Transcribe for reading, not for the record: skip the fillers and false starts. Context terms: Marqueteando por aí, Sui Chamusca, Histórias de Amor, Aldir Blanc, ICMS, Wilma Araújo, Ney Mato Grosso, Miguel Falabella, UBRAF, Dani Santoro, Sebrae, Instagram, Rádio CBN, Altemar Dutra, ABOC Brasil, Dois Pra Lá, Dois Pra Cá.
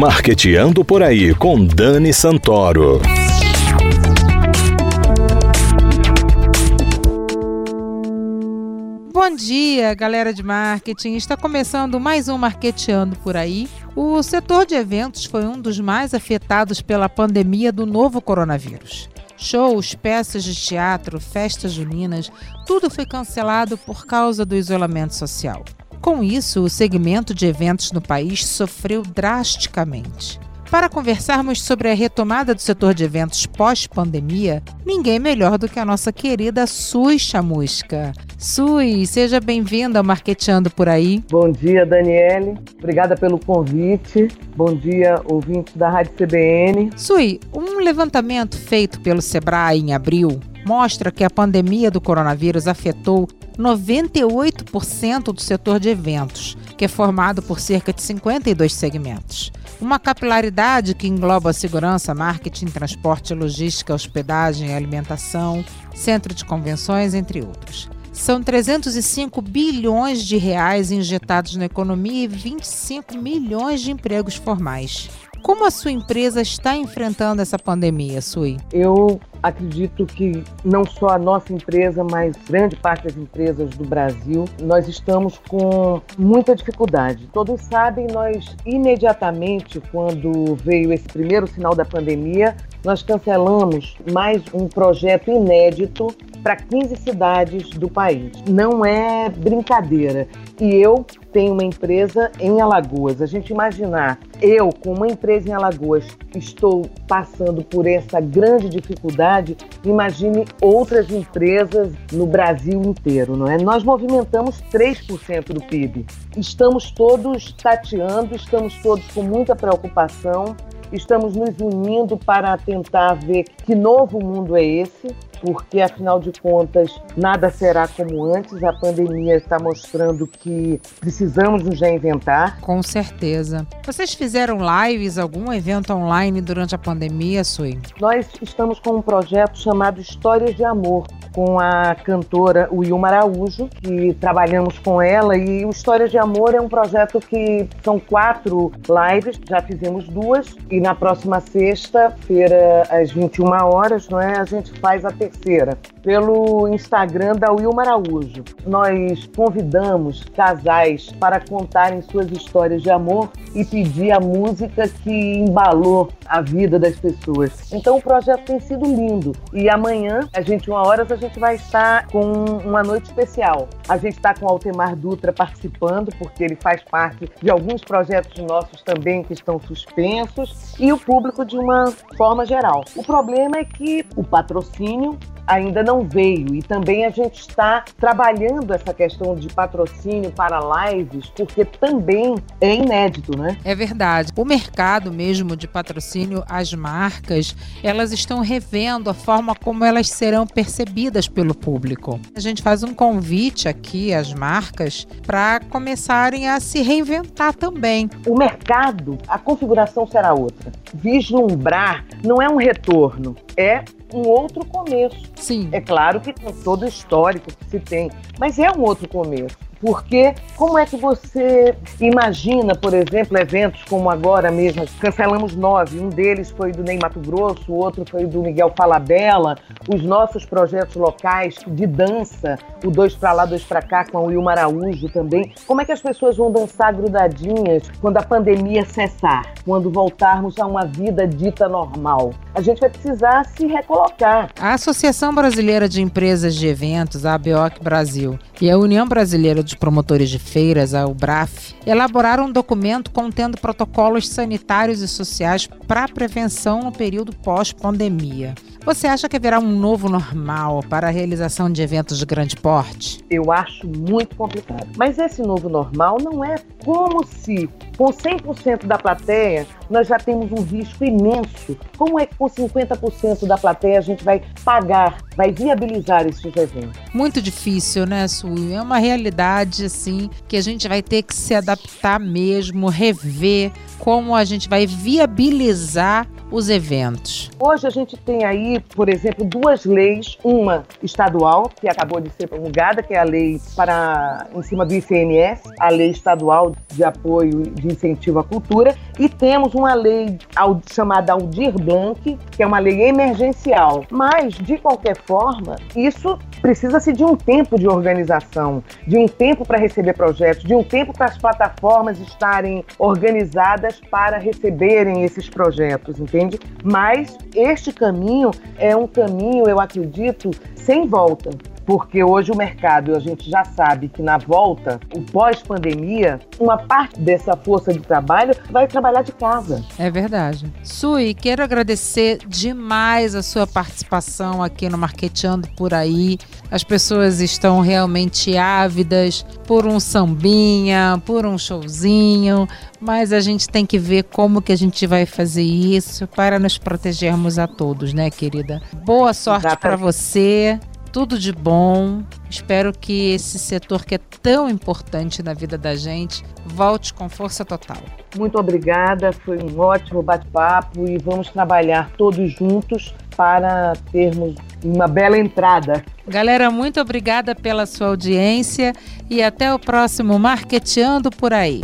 Marqueteando por aí com Dani Santoro. Bom dia, galera de marketing. Está começando mais um Marqueteando por aí. O setor de eventos foi um dos mais afetados pela pandemia do novo coronavírus. Shows, peças de teatro, festas juninas, tudo foi cancelado por causa do isolamento social. Com isso, o segmento de eventos no país sofreu drasticamente. Para conversarmos sobre a retomada do setor de eventos pós-pandemia, ninguém melhor do que a nossa querida Sui Chamusca. Sui, seja bem-vinda ao Marqueteando por aí. Bom dia, Daniele. Obrigada pelo convite. Bom dia, ouvintes da Rádio CBN. Sui, um levantamento feito pelo Sebrae em abril mostra que a pandemia do coronavírus afetou 98% do setor de eventos, que é formado por cerca de 52 segmentos. Uma capilaridade que engloba segurança, marketing, transporte, logística, hospedagem, alimentação, centro de convenções, entre outros. São 305 bilhões de reais injetados na economia e 25 milhões de empregos formais. Como a sua empresa está enfrentando essa pandemia, Sui? Eu acredito que não só a nossa empresa, mas grande parte das empresas do Brasil, nós estamos com muita dificuldade. Todos sabem, nós imediatamente, quando veio esse primeiro sinal da pandemia, nós cancelamos mais um projeto inédito para 15 cidades do país. Não é brincadeira. E eu tenho uma empresa em Alagoas. A gente imaginar, eu com uma empresa em Alagoas, estou passando por essa grande dificuldade, imagine outras empresas no Brasil inteiro, não é? Nós movimentamos 3% do PIB. Estamos todos tateando, estamos todos com muita preocupação, estamos nos unindo para tentar ver que novo mundo é esse, porque, afinal de contas, nada será como antes. A pandemia está mostrando que precisamos nos reinventar. Com certeza. Vocês fizeram lives, algum evento online durante a pandemia, Sui? Nós estamos com um projeto chamado Histórias de Amor, com a cantora Wilma Araújo, que trabalhamos com ela. E o Histórias de Amor é um projeto que são 4 lives, já fizemos 2. E na próxima sexta-feira, às 21 horas, não é? A gente faz a terceira, pelo Instagram da Wilma Araújo. Nós convidamos casais para contarem suas histórias de amor e pedir a música que embalou a vida das pessoas. Então o projeto tem sido lindo. E amanhã, às 21 horas, a gente vai estar com uma noite especial. A gente está com o Altemar Dutra participando, porque ele faz parte de alguns projetos nossos também que estão suspensos, e o público de uma forma geral. O problema é que o patrocínio ainda não veio, e também a gente está trabalhando essa questão de patrocínio para lives, porque também é inédito, né? É verdade. O mercado mesmo de patrocínio, as marcas, elas estão revendo a forma como elas serão percebidas pelo público. A gente faz um convite aqui às marcas para começarem a se reinventar também. O mercado, a configuração será outra. Vislumbrar não é um retorno, é um outro começo. Sim. É claro que tem todo o histórico que se tem, mas é um outro começo. Porque como é que você imagina, por exemplo, eventos como agora mesmo, cancelamos 9, um deles foi do Ney Mato Grosso, o outro foi do Miguel Falabella, os nossos projetos locais de dança, o Dois Pra Lá, Dois Pra Cá, com a Wilma Araújo também. Como é que as pessoas vão dançar grudadinhas quando a pandemia cessar, quando voltarmos a uma vida dita normal? A gente vai precisar se recolocar. A Associação Brasileira de Empresas de Eventos, a ABOC Brasil, e a União Brasileira de Promotores de Feiras, a UBRAF, elaboraram um documento contendo protocolos sanitários e sociais para a prevenção no período pós-pandemia. Você acha que haverá um novo normal para a realização de eventos de grande porte? Eu acho muito complicado. Mas esse novo normal não é como se, com 100% da plateia, nós já temos um risco imenso. Como é que com 50% da plateia a gente vai pagar, vai viabilizar esses eventos? Muito difícil, né, Sui? É uma realidade, assim, que a gente vai ter que se adaptar mesmo, rever como a gente vai viabilizar os eventos? Hoje a gente tem aí, por exemplo, duas leis, uma estadual, que acabou de ser promulgada, que é a lei para, em cima do ICMS, a lei estadual de apoio de incentivo à cultura, e temos uma lei chamada Aldir Blanc, que é uma lei emergencial. Mas, de qualquer forma, isso precisa-se de um tempo de organização, de um tempo para receber projetos, de um tempo para as plataformas estarem organizadas para receberem esses projetos, entendeu? Mas este caminho é um caminho, eu acredito, sem volta. Porque hoje o mercado, a gente já sabe que na volta, o pós-pandemia, uma parte dessa força de trabalho vai trabalhar de casa. É verdade. Sui, quero agradecer demais a sua participação aqui no Marqueteando por aí. As pessoas estão realmente ávidas por um sambinha, por um showzinho, mas a gente tem que ver como que a gente vai fazer isso para nos protegermos a todos, né, querida? Boa sorte para você. Tudo de bom. Espero que esse setor que é tão importante na vida da gente volte com força total. Muito obrigada, foi um ótimo bate-papo e vamos trabalhar todos juntos para termos uma bela entrada. Galera, muito obrigada pela sua audiência e até o próximo Marqueteando por aí.